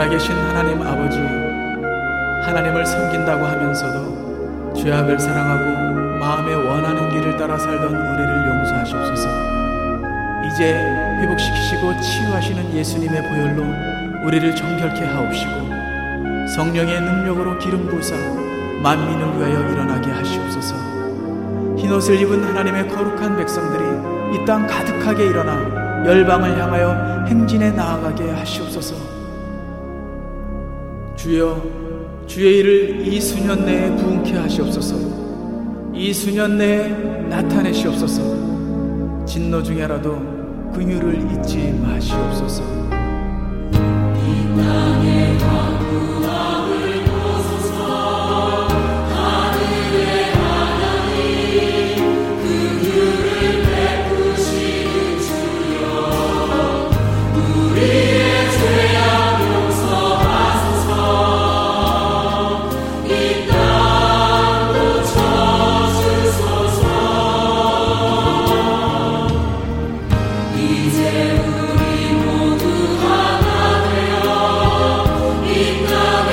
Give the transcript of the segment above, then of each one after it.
살아계신 하나님 아버지, 하나님을 섬긴다고 하면서도 죄악을 사랑하고 마음의 원하는 길을 따라 살던 우리를 용서하시옵소서. 이제 회복시키시고 치유하시는 예수님의 보혈로 우리를 정결케 하옵시고 성령의 능력으로 기름 부으사 만민을 위하여 일어나게 하시옵소서. 흰옷을 입은 하나님의 거룩한 백성들이 이 땅 가득하게 일어나 열방을 향하여 행진에 나아가게 하시옵소서. 주여, 주의 일을 이 수년 내에 부응케 하시옵소서. 이 수년 내에 나타내시옵소서. 진노 중에라도 긍휼을 잊지 마시옵소서. 이 땅에 이제 우리 모두 하나 되어 이 땅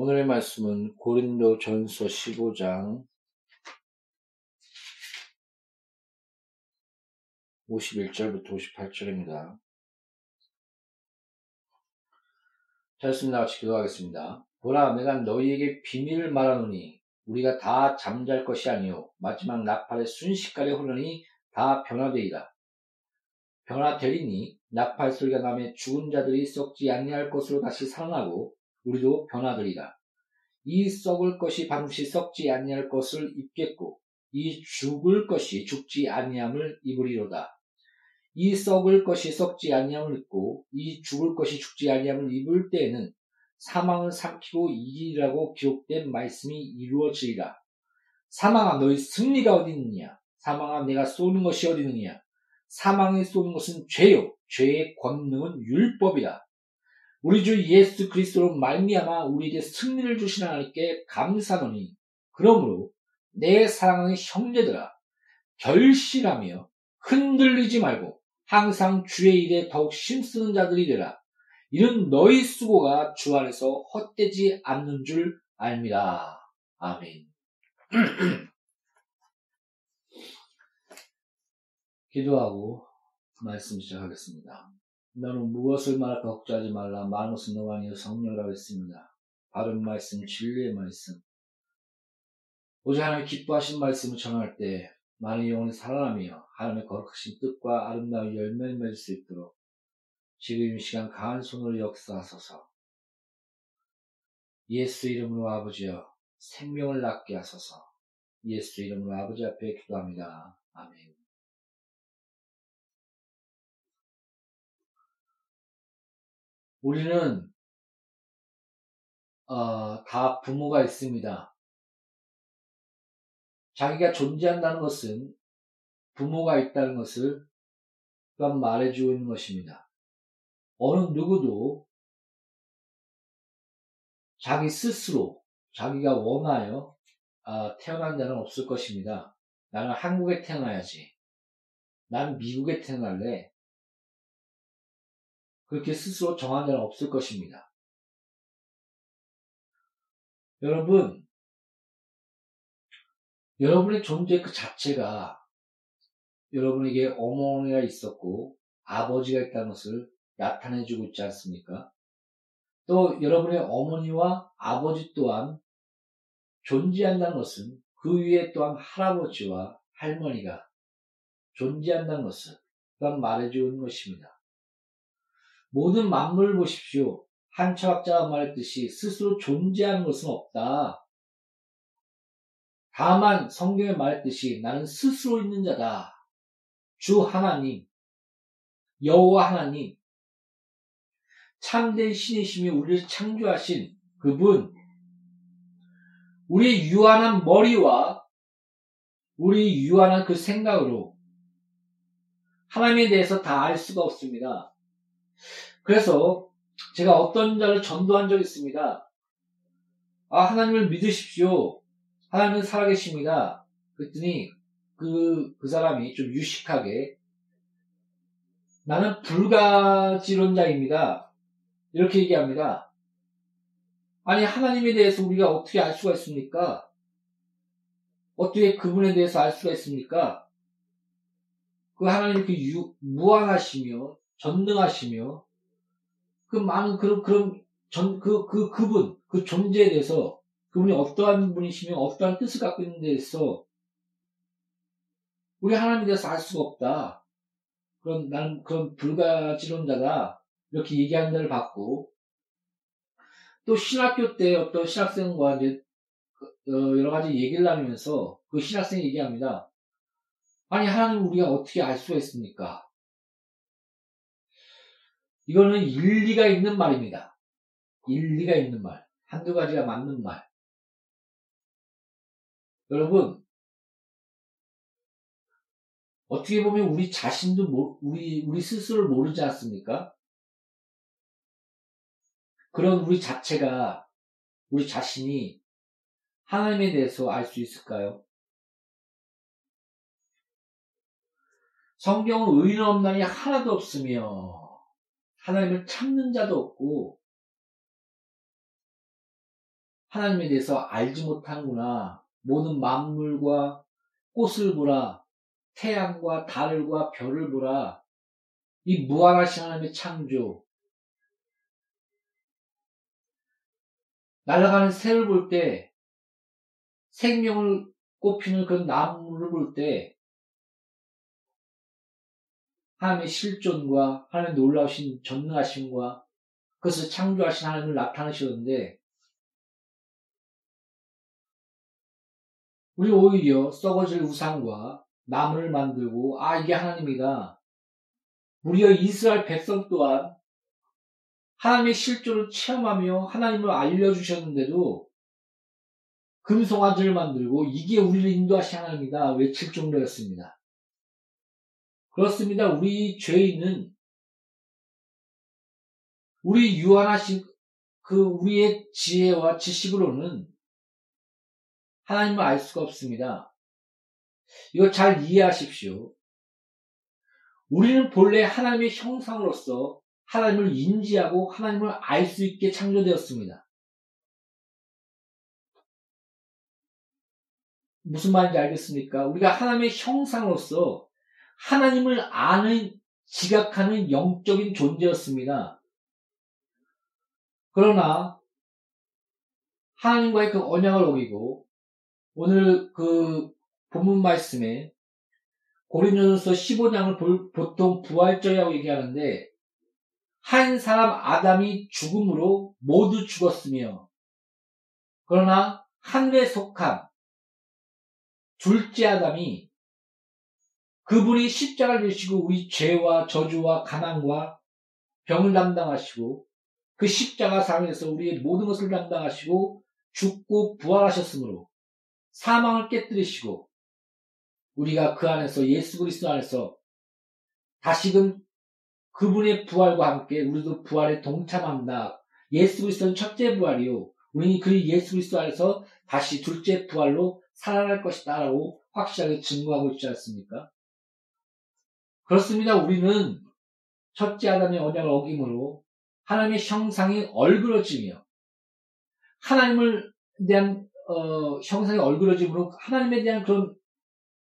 오늘의 말씀은 고린도전서 15장 51절부터 58절입니다. 잘 있습니다. 같이 기도하겠습니다. 보라, 내가 너희에게 비밀을 말하노니 우리가 다 잠잘 것이 아니요 마지막 나팔의 순식간에 혼란이 다 변화되리라. 변화되리니 나팔 소리가 나매 죽은 자들이 썩지 아니할 것으로 다시 살아나고 우리도 변화되리라. 이 썩을 것이 반드시 썩지 아니할 것을 입겠고 이 죽을 것이 죽지 아니함을 입으리로다. 이 썩을 것이 썩지 아니함을 입고 이 죽을 것이 죽지 아니함을 입을 때에는 사망을 삼키고 이기리라고 기록된 말씀이 이루어지리라. 사망아, 너의 승리가 어디 있느냐? 사망아, 내가 쏘는 것이 어디 있느냐? 사망에 쏘는 것은 죄요, 죄의 권능은 율법이라. 우리 주 예수 그리스도로 말미암아 우리에게 승리를 주신 하나님께 감사하노니, 그러므로 내 사랑하는 형제들아, 결심하며 흔들리지 말고 항상 주의 일에 더욱 힘쓰는 자들이 되라. 이는 너희 수고가 주 안에서 헛되지 않는 줄 압니다. 아멘. 기도하고 말씀 시작하겠습니다. 너는 무엇을 말할까 걱정하지 말라. 많은 것은 너가 아니요 성령이라고 했습니다. 바른 말씀, 진리의 말씀, 오직 하나님 기뻐하신 말씀을 전할 때 많은 영혼이 살아나며 하나님의 거룩하신 뜻과 아름다운 열매를 맺을 수 있도록 지금 이 시간 강한 손으로 역사하소서. 예수 이름으로 아버지여, 생명을 낳게 하소서. 예수 이름으로 아버지 앞에 기도합니다. 아멘. 우리는 다 부모가 있습니다. 자기가 존재한다는 것은 부모가 있다는 것을 또한 말해주고 있는 것입니다. 어느 누구도 자기 스스로 자기가 원하여 태어난 자는 없을 것입니다. 나는 한국에 태어나야지, 난 미국에 태어날래, 그렇게 스스로 정한 자는 없을 것입니다. 여러분, 여러분의 존재 그 자체가 여러분에게 어머니가 있었고 아버지가 있다는 것을 나타내주고 있지 않습니까? 또 여러분의 어머니와 아버지 또한 존재한다는 것은, 그 위에 또한 할아버지와 할머니가 존재한다는 것을 또한 말해주는 것입니다. 모든 만물을 보십시오. 한 철학자가 말했듯이 스스로 존재하는 것은 없다. 다만 성경에 말했듯이 나는 스스로 있는 자다. 주 하나님, 여호와 하나님, 참된 신이시며 우리를 창조하신 그분, 우리의 유한한 머리와 우리의 유한한 그 생각으로 하나님에 대해서 다 알 수가 없습니다. 그래서 제가 어떤 자를 전도한 적이 있습니다. 하나님을 믿으십시오. 하나님은 살아계십니다. 그랬더니 그 사람이 좀 유식하게, 나는 불가지론자입니다, 이렇게 얘기합니다. 아니, 하나님에 대해서 우리가 어떻게 알 수가 있습니까? 어떻게 그분에 대해서 알 수가 있습니까? 그 하나님 무한하시며 전능하시며 그 많은 그분, 그 존재에 대해서, 그분이 어떠한 분이시며 어떠한 뜻을 갖고 있는 데에서 우리 하나님에 대해서 알 수가 없다. 그럼 나는 그런 불가지론자다, 이렇게 얘기하는 데를 봤고, 또 신학교 때 어떤 신학생과 이제 여러 가지 얘기를 나누면서 그 신학생이 얘기합니다. 아니, 하나님 우리가 어떻게 알 수가 있습니까? 이거는 일리가 있는 말입니다. 일리가 있는 말, 한두 가지가 맞는 말. 여러분, 어떻게 보면 우리 자신도 우리 스스로를 모르지 않습니까? 그런 우리 자신이 하나님에 대해서 알 수 있을까요? 성경은 의인 없나니 하나도 없으며 하나님을 찾는 자도 없고 하나님에 대해서 알지 못하는구나. 모든 만물과 꽃을 보라. 태양과 달과 별을 보라. 이 무한하신 하나님의 창조. 날아가는 새를 볼 때, 생명을 꽃피는 그런 나무를 볼 때, 하나님의 실존과 하나님의 놀라우신 전능하심과 그것을 창조하신 하나님을 나타내시는데, 우리 오히려 썩어질 우상과 나무를 만들고 아 이게 하나님이다. 우리의 이스라엘 백성 또한 하나님의 실존을 체험하며 하나님을 알려주셨는데도 금송아지를 만들고 이게 우리를 인도하신 하나님이다 외칠 정도였습니다. 그렇습니다. 우리 죄인은 우리 유한하신 그 우리의 지혜와 지식으로는 하나님을 알 수가 없습니다. 이거 잘 이해하십시오. 우리는 본래 하나님의 형상으로서 하나님을 인지하고 하나님을 알 수 있게 창조되었습니다. 무슨 말인지 알겠습니까? 우리가 하나님의 형상으로서 하나님을 아는, 지각하는 영적인 존재였습니다. 그러나 하나님과의 그 언약을 어기고 오늘 그 본문 말씀에 고린도전서 15장을 보통 부활절이라고 얘기하는데 한 사람 아담이 죽음으로 모두 죽었으며 그러나 하늘에 속한 둘째 아담이 그분이 십자가를 지시고 우리 죄와 저주와 가난과 병을 담당하시고 그 십자가 상에서 우리의 모든 것을 담당하시고 죽고 부활하셨으므로 사망을 깨뜨리시고 우리가 그 안에서 예수 그리스도 안에서 다시금 그분의 부활과 함께 우리도 부활에 동참한다. 예수 그리스도는 첫째 부활이요. 우리는 그 예수 그리스도 안에서 다시 둘째 부활로 살아날 것이다 라고 확실하게 증거하고 있지 않습니까? 그렇습니다. 우리는 첫째 아담의 언약을 어김으로 하나님의 형상이 얼그러지며 하나님을 대한 형상이 얼그러짐으로 하나님에 대한 그런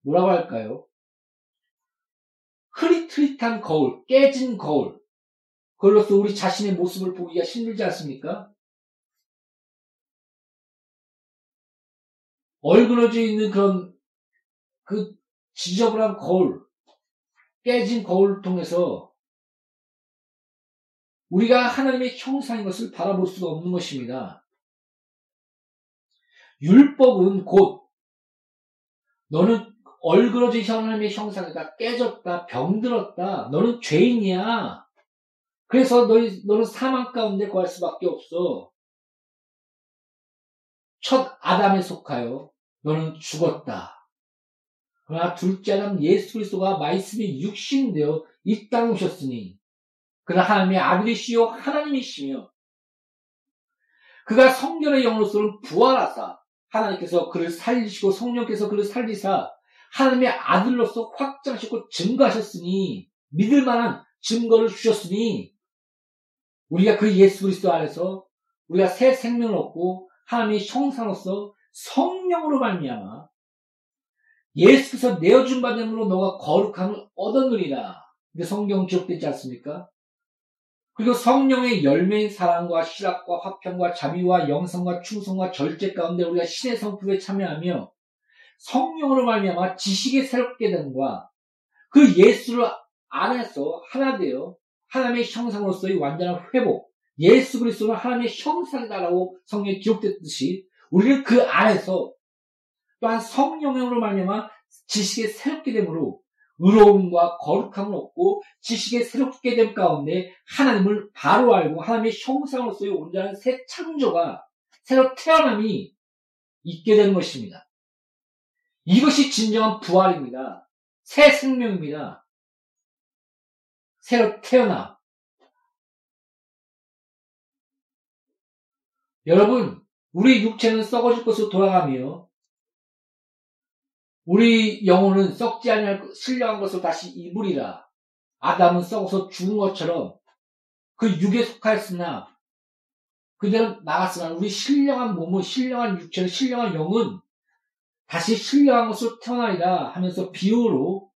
뭐라고 할까요? 흐릿흐릿한 거울, 깨진 거울, 그걸로써 우리 자신의 모습을 보기가 힘들지 않습니까? 얼그러져 있는 그런 그 지저분한 거울, 깨진 거울을 통해서 우리가 하나님의 형상인 것을 바라볼 수가 없는 것입니다. 율법은 곧 너는 얼그러진 하나님의 형상이다. 깨졌다. 병들었다. 너는 죄인이야. 그래서 너는 사망 가운데 거할 수밖에 없어. 첫 아담에 속하여 너는 죽었다. 그러나 둘째 아담 예수 그리스도가 말씀이 육신되어 이 땅에 오셨으니 그는 하나님의 아들이시요 하나님이시며 그가 성결의 영으로서는 부활하사 하나님께서 그를 살리시고 성령께서 그를 살리사 하나님의 아들로서 확장하시고 증거하셨으니 믿을 만한 증거를 주셨으니 우리가 그 예수 그리스도 안에서 우리가 새 생명을 얻고 하나님의 형상으로서 성령으로 말미암아 예수께서 내어준 바됨으로 너가 거룩함을 얻었느니라. 근데 성경 기록되지 않습니까? 그리고 성령의 열매인 사랑과 실학과 화평과 자비와 영성과 충성과 절제 가운데 우리가 신의 성품에 참여하며 성령으로 말미암아 지식의 새롭게 됨과 그 예수를 안에서 하나 되어 하나님의 형상으로서의 완전한 회복, 예수 그리스도는 하나님의 형상이다라고 성경에 기록됐듯이 우리는 그 안에서 또한 성령으로 말미암아 지식의 새롭게 됨으로 의로움과 거룩함을 얻고 지식의 새롭게 됨 가운데 하나님을 바로 알고 하나님의 형상으로서의 온전한 새 창조가 새로 태어남이 있게 되는 것입니다. 이것이 진정한 부활입니다. 새 생명입니다. 새로 태어나. 여러분, 우리 육체는 썩어질 것으로 돌아가며 우리 영혼은 썩지 아니할 신령한 것으로 다시 입으리라. 아담은 썩어서 죽은 것처럼 그 육에 속하였으나 그대로 나갔으나 우리 신령한 몸은 신령한 육체로 신령한 영은 다시 신령한 것으로 태어나리라 하면서 비유로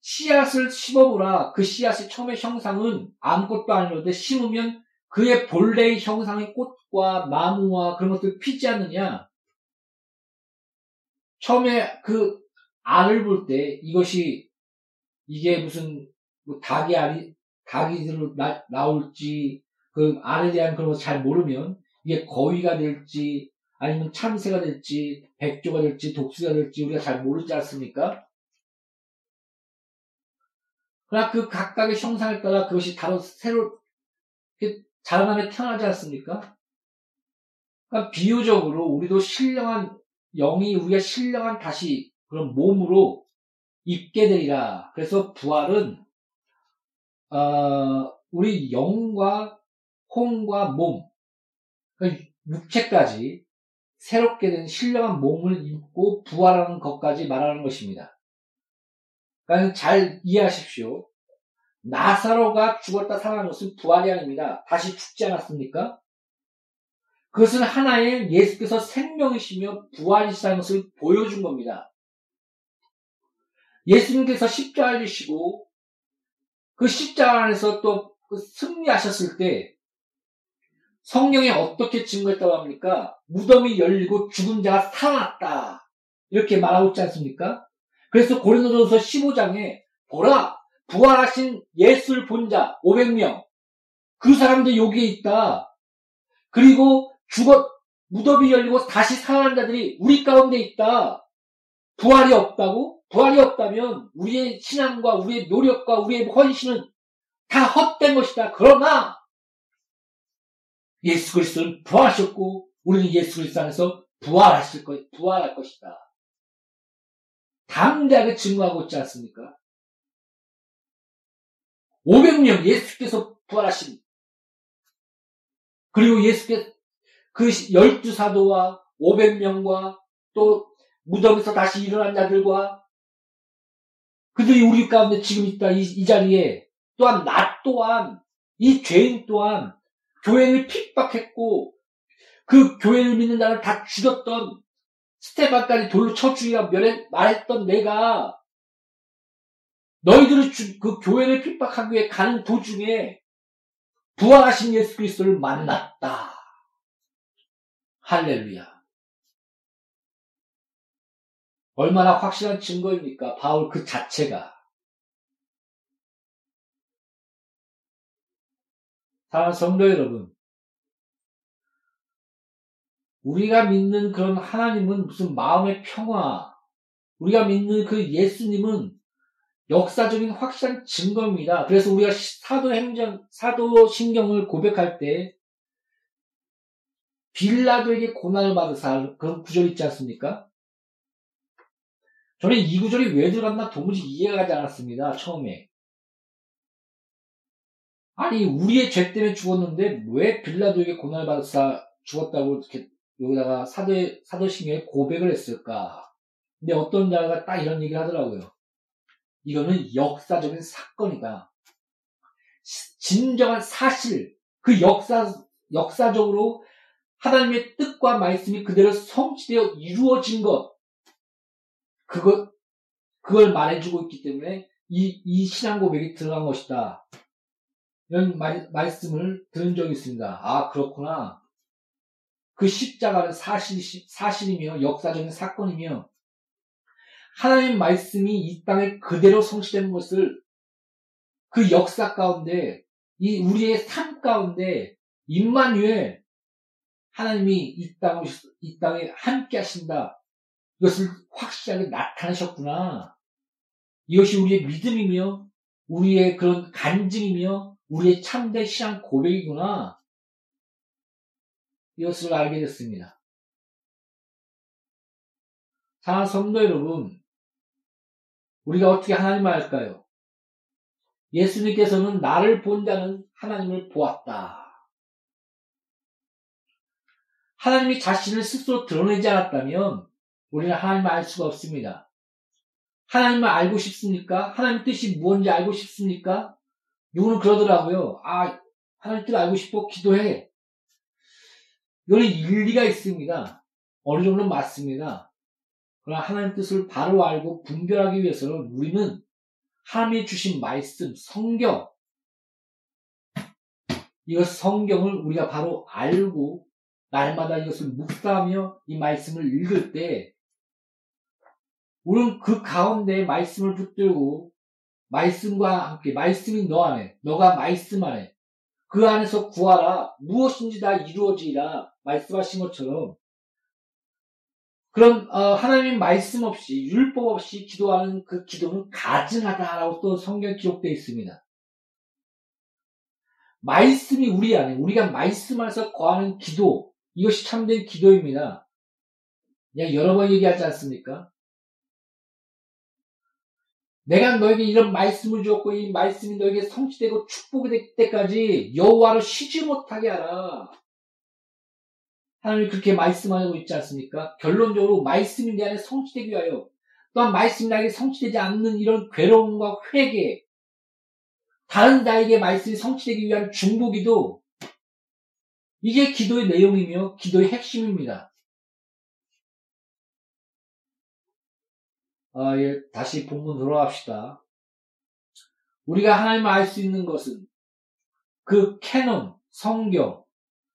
씨앗을 심어보라. 그 씨앗의 처음의 형상은 아무것도 아니로되 심으면 그의 본래의 형상의 꽃과 나무와 그런 것들을 피지 않느냐. 처음에 그 알을 볼 때 이것이 이게 무슨 뭐 닭이 알이 닭이로 나올지 그 알에 대한 그런 거 잘 모르면 이게 거위가 될지 아니면 참새가 될지 백조가 될지 독수리가 될지 우리가 잘 모르지 않습니까? 그러나 그 각각의 형상에 따라 그것이 다른 새로 자라나며 태어나지 않습니까? 그러니까 비유적으로 우리도 신령한 영이 우리가 신령한 다시 그런 몸으로 입게 되리라. 그래서 부활은 우리 영과 혼과 몸, 그러니까 육체까지 새롭게 된 신령한 몸을 입고 부활하는 것까지 말하는 것입니다. 그러니까 잘 이해하십시오. 나사로가 죽었다 살아난 것은 부활이 아닙니다. 다시 죽지 않았습니까? 그것은 하나의 예수께서 생명이시며 부활이시라는 것을 보여준 겁니다. 예수님께서 십자가를 지시고 그 십자가 안에서 또 승리하셨을 때 성령이 어떻게 증거했다고 합니까? 무덤이 열리고 죽은 자가 살아났다. 이렇게 말하고 있지 않습니까? 그래서 고린도전서 15장에 보라! 부활하신 예수를 본 자 500명 그 사람들 여기에 있다. 그리고 무덤이 열리고 다시 살아난 자들이 우리 가운데 있다. 부활이 없다고? 부활이 없다면 우리의 신앙과 우리의 노력과 우리의 헌신은 다 헛된 것이다. 그러나 예수 그리스도는 부활하셨고 우리는 예수 그리스도 안에서 부활할 것이다. 담대하게 증거하고 있지 않습니까? 500명 예수께서 부활하신 그리고 예수께서 그 12사도와 500명과 또 무덤에서 다시 일어난 자들과 그들이 우리 가운데 지금 있다. 이 자리에 또한 나 또한 이 죄인 또한 교회를 핍박했고 그 교회를 믿는 자를 다 죽였던 스테반까지 돌로 쳐 죽이라 말했던 내가 너희들을 그 교회를 핍박하기 위해 가는 도중에 부활하신 예수 그리스도를 만났다. 할렐루야. 얼마나 확실한 증거입니까? 바울 그 자체가. 사랑하는 성도 여러분, 우리가 믿는 그런 하나님은 무슨 마음의 평화, 우리가 믿는 그 예수님은 역사적인 확실한 증거입니다. 그래서 우리가 사도신경을 고백할 때 빌라도에게 고난을 받으사 그런 구절 있지 않습니까? 저는 이 구절이 왜 들어갔나 도무지 이해가 가지 않았습니다. 처음에. 아니 우리의 죄 때문에 죽었는데 왜 빌라도에게 고난을 받으사 죽었다고 이렇게 여기다가 사도신경에 고백을 했을까? 근데 어떤 자가 딱 이런 얘기를 하더라고요. 이거는 역사적인 사건이다. 진정한 사실, 그 역사적으로 하나님의 뜻과 말씀이 그대로 성취되어 이루어진 것, 그걸 말해주고 있기 때문에 이 신앙 고백이 들어간 것이다. 이런 말씀을 들은 적이 있습니다. 아, 그렇구나. 그 십자가는 사실이며 역사적인 사건이며 하나님의 말씀이 이 땅에 그대로 성취된 것을 그 역사 가운데 우리의 삶 가운데 임마누엘 하나님이 이 땅에 함께 하신다. 이것을 확실하게 나타내셨구나. 이것이 우리의 믿음이며 우리의 그런 간증이며 우리의 참된 신앙 고백이구나. 이것을 알게 됐습니다. 사랑하는 성도 여러분, 우리가 어떻게 하나님을 알까요? 예수님께서는 나를 본 자는 하나님을 보았다. 하나님이 자신을 스스로 드러내지 않았다면 우리는 하나님을 알 수가 없습니다. 하나님을 알고 싶습니까? 하나님 뜻이 무엇인지 알고 싶습니까? 누구는 그러더라고요. 아, 하나님 뜻 알고 싶어? 기도해. 이거는 일리가 있습니다. 어느 정도 맞습니다. 그러나 하나님 뜻을 바로 알고 분별하기 위해서는 우리는 하나님이 주신 말씀, 성경, 이 성경을 우리가 바로 알고 날마다 이것을 묵상하며 이 말씀을 읽을 때 우리는 그 가운데 말씀을 붙들고 말씀과 함께, 말씀이 너 안에, 너가 말씀 안에, 그 안에서 구하라, 무엇인지 다 이루어지라 말씀하신 것처럼 그런 하나님의 말씀 없이, 율법 없이 기도하는 그 기도는 가증하다라고 또 성경에 기록되어 있습니다. 말씀이 우리 안에, 우리가 말씀 안에서 거하는 기도, 이것이 참된 기도입니다. 그냥 여러 번 얘기하지 않습니까? 내가 너에게 이런 말씀을 주었고 이 말씀이 너에게 성취되고 축복이 될 때까지 여호와를 쉬지 못하게 하라. 하나님이 그렇게 말씀하고 있지 않습니까? 결론적으로 말씀이 내 안에 성취되기 위하여, 또한 말씀이 나에게 성취되지 않는 이런 괴로움과 회개, 다른 자에게 말씀이 성취되기 위한 중보기도, 이게 기도의 내용이며 기도의 핵심입니다. 다시 본문 돌아갑시다. 우리가 하나님을 알 수 있는 것은 그 캐논, 성경,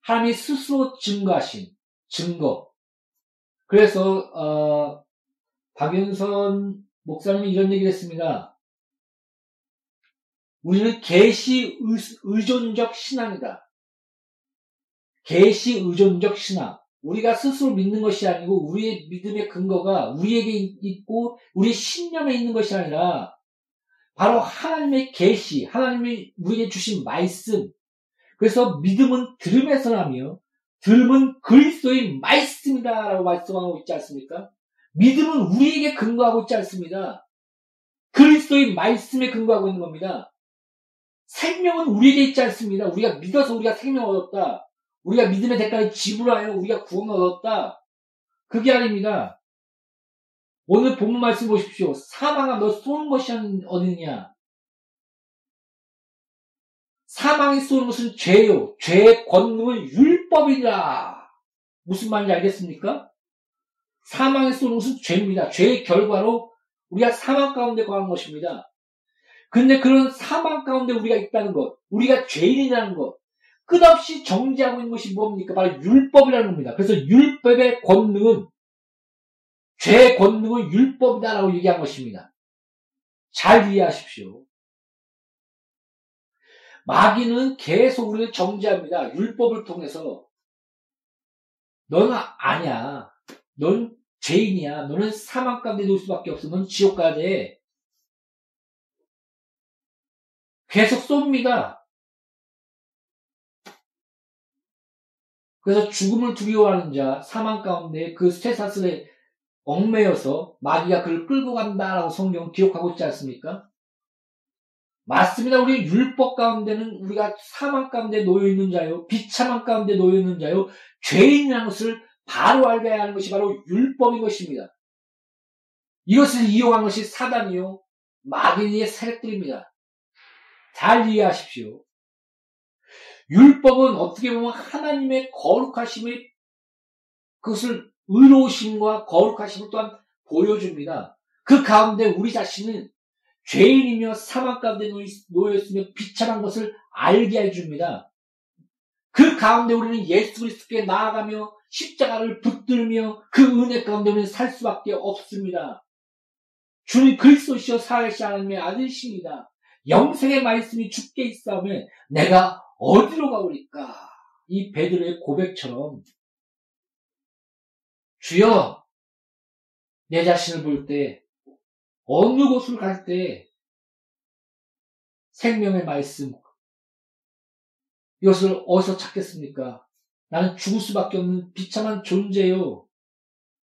하나님이 스스로 증거하신 증거. 그래서 박윤선 목사님이 이런 얘기를 했습니다. 우리는 계시 의존적 신앙이다. 계시 의존적 신앙. 우리가 스스로 믿는 것이 아니고 우리의 믿음의 근거가 우리에게 있고 우리의 신념에 있는 것이 아니라 바로 하나님의 계시, 하나님이 우리에게 주신 말씀. 그래서 믿음은 들음에서 나며 들음은 그리스도의 말씀이다라고 말씀하고 있지 않습니까? 믿음은 우리에게 근거하고 있지 않습니다. 그리스도의 말씀에 근거하고 있는 겁니다. 생명은 우리에게 있지 않습니다. 우리가 믿어서 우리가 생명을 얻었다. 우리가 믿음의 대가를 지불하여 우리가 구원을 얻었다. 그게 아닙니다. 오늘 본문 말씀 보십시오. 사망아, 너 쏘는 것이 어디냐? 사망이 쏘는 것은 죄요. 죄의 권능은 율법이라. 무슨 말인지 알겠습니까? 사망이 쏘는 것은 죄입니다. 죄의 결과로 우리가 사망 가운데 거한 것입니다. 근데 그런 사망 가운데 우리가 있다는 것, 우리가 죄인이라는 것, 끝없이 정지하고 있는 것이 뭡니까? 바로 율법이라는 겁니다. 그래서 율법의 권능은, 죄의 권능은 율법이다라고 얘기한 것입니다. 잘 이해하십시오. 마귀는 계속 우리를 정지합니다. 율법을 통해서. 너는 아냐. 너는 죄인이야. 너는 사망 가운데 놓을 수밖에 없어. 너는 지옥 가야 돼. 계속 쏩니다. 그래서 죽음을 두려워하는 자, 사망 가운데 그 쇠사슬에 얽매여서 마귀가 그를 끌고 간다라고 성경은 기록하고 있지 않습니까? 맞습니다. 우리 율법 가운데는 우리가 사망 가운데 놓여있는 자요, 비참한 가운데 놓여있는 자요, 죄인이라는 것을 바로 알아야 하는 것이 바로 율법인 것입니다. 이것을 이용한 것이 사단이요, 마귀의 세력들입니다. 잘 이해하십시오. 율법은 어떻게 보면 하나님의 거룩하심의, 그것을 의로우심과 거룩하심을 또한 보여줍니다. 그 가운데 우리 자신은 죄인이며 사망 가운데 놓여있으며 비참한 것을 알게 해줍니다. 그 가운데 우리는 예수 그리스도께 나아가며 십자가를 붙들며 그 은혜 가운데 우리는 살 수밖에 없습니다. 주님 그리스도시여 살아계신 하나님의 아들이십니다. 영생의 말씀이 주께 있사오매 내가 어디로 가오리까? 이 베드로의 고백처럼 주여, 내 자신을 볼 때, 어느 곳으로 갈 때 생명의 말씀, 이것을 어디서 찾겠습니까? 나는 죽을 수밖에 없는 비참한 존재요,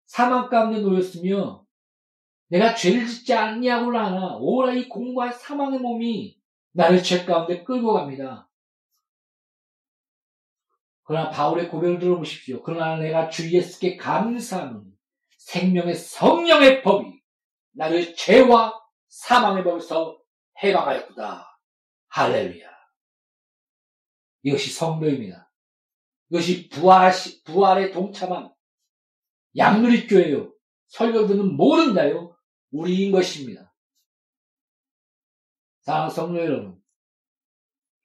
사망 가운데 놓였으며 내가 죄를 짓지 않냐고는 하나 오라 이 공과 사망의 몸이 나를 죄 가운데 끌고 갑니다. 그러나 바울의 고백을 들어보십시오. 그러나 내가 주 예수께 감사하는 생명의 성령의 법이 나를 죄와 사망의 법에서 해방하였구나. 할렐루야. 이것이 성도입니다. 이것이 부활에 동참한 양누리교예요. 설교 듣는 모든 자요, 우리인 것입니다. 사랑하는 성도 여러분,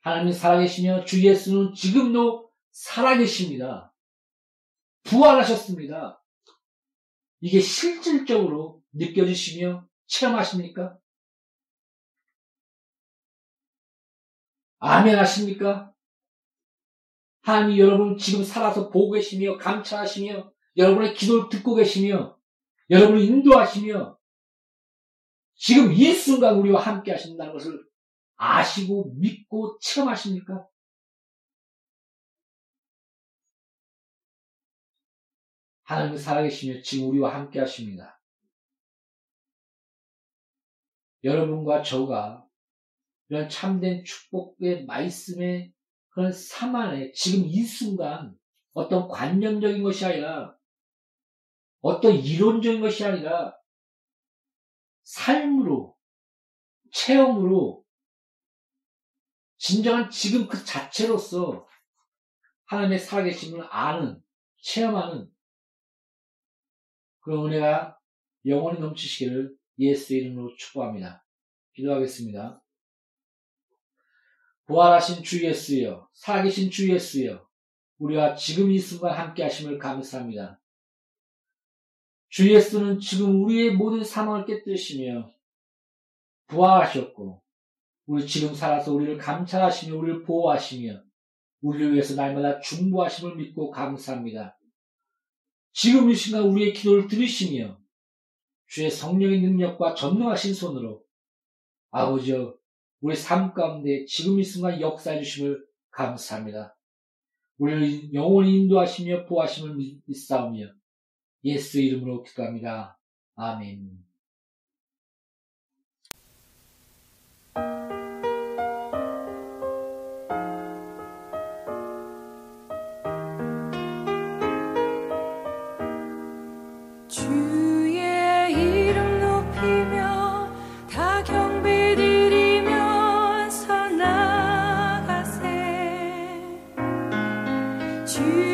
하나님 살아계시며 주 예수는 지금도 살아계십니다. 부활하셨습니다. 이게 실질적으로 느껴지시며 체험하십니까? 아멘 하십니까? 하나님이 여러분 지금 살아서 보고 계시며 감찰하시며 여러분의 기도를 듣고 계시며 여러분을 인도하시며 지금 이 순간 우리와 함께 하신다는 것을 아시고 믿고 체험하십니까? 하나님은 살아계시며 지금 우리와 함께 하십니다. 여러분과 저가 이런 참된 축복의 말씀의 그런 삶 안에 지금 이 순간 어떤 관념적인 것이 아니라 어떤 이론적인 것이 아니라 삶으로, 체험으로, 진정한 지금 그 자체로서 하나님의 살아계심을 아는, 체험하는 그런 은혜가 영원히 넘치시기를 예수의 이름으로 축복합니다. 기도하겠습니다. 부활하신 주 예수여, 살아계신 주 예수여, 우리와 지금 이 순간 함께 하심을 감사합니다. 주 예수는 지금 우리의 모든 상황을 깨뜨리시며 부활하셨고 우리 지금 살아서 우리를 감찰하시며 우리를 보호하시며 우리를 위해서 날마다 중보하심을 믿고 감사합니다. 지금 이 순간 우리의 기도를 들으시며 주의 성령의 능력과 전능하신 손으로 아버지여 우리 삶 가운데 지금 이 순간 역사해 주심을 감사합니다. 우리를 영원히 인도하시며 보호하심을 믿사오며 예수 이름으로 기도합니다. 아멘. 주의 이름 높이며 다 경배드리며 나가세.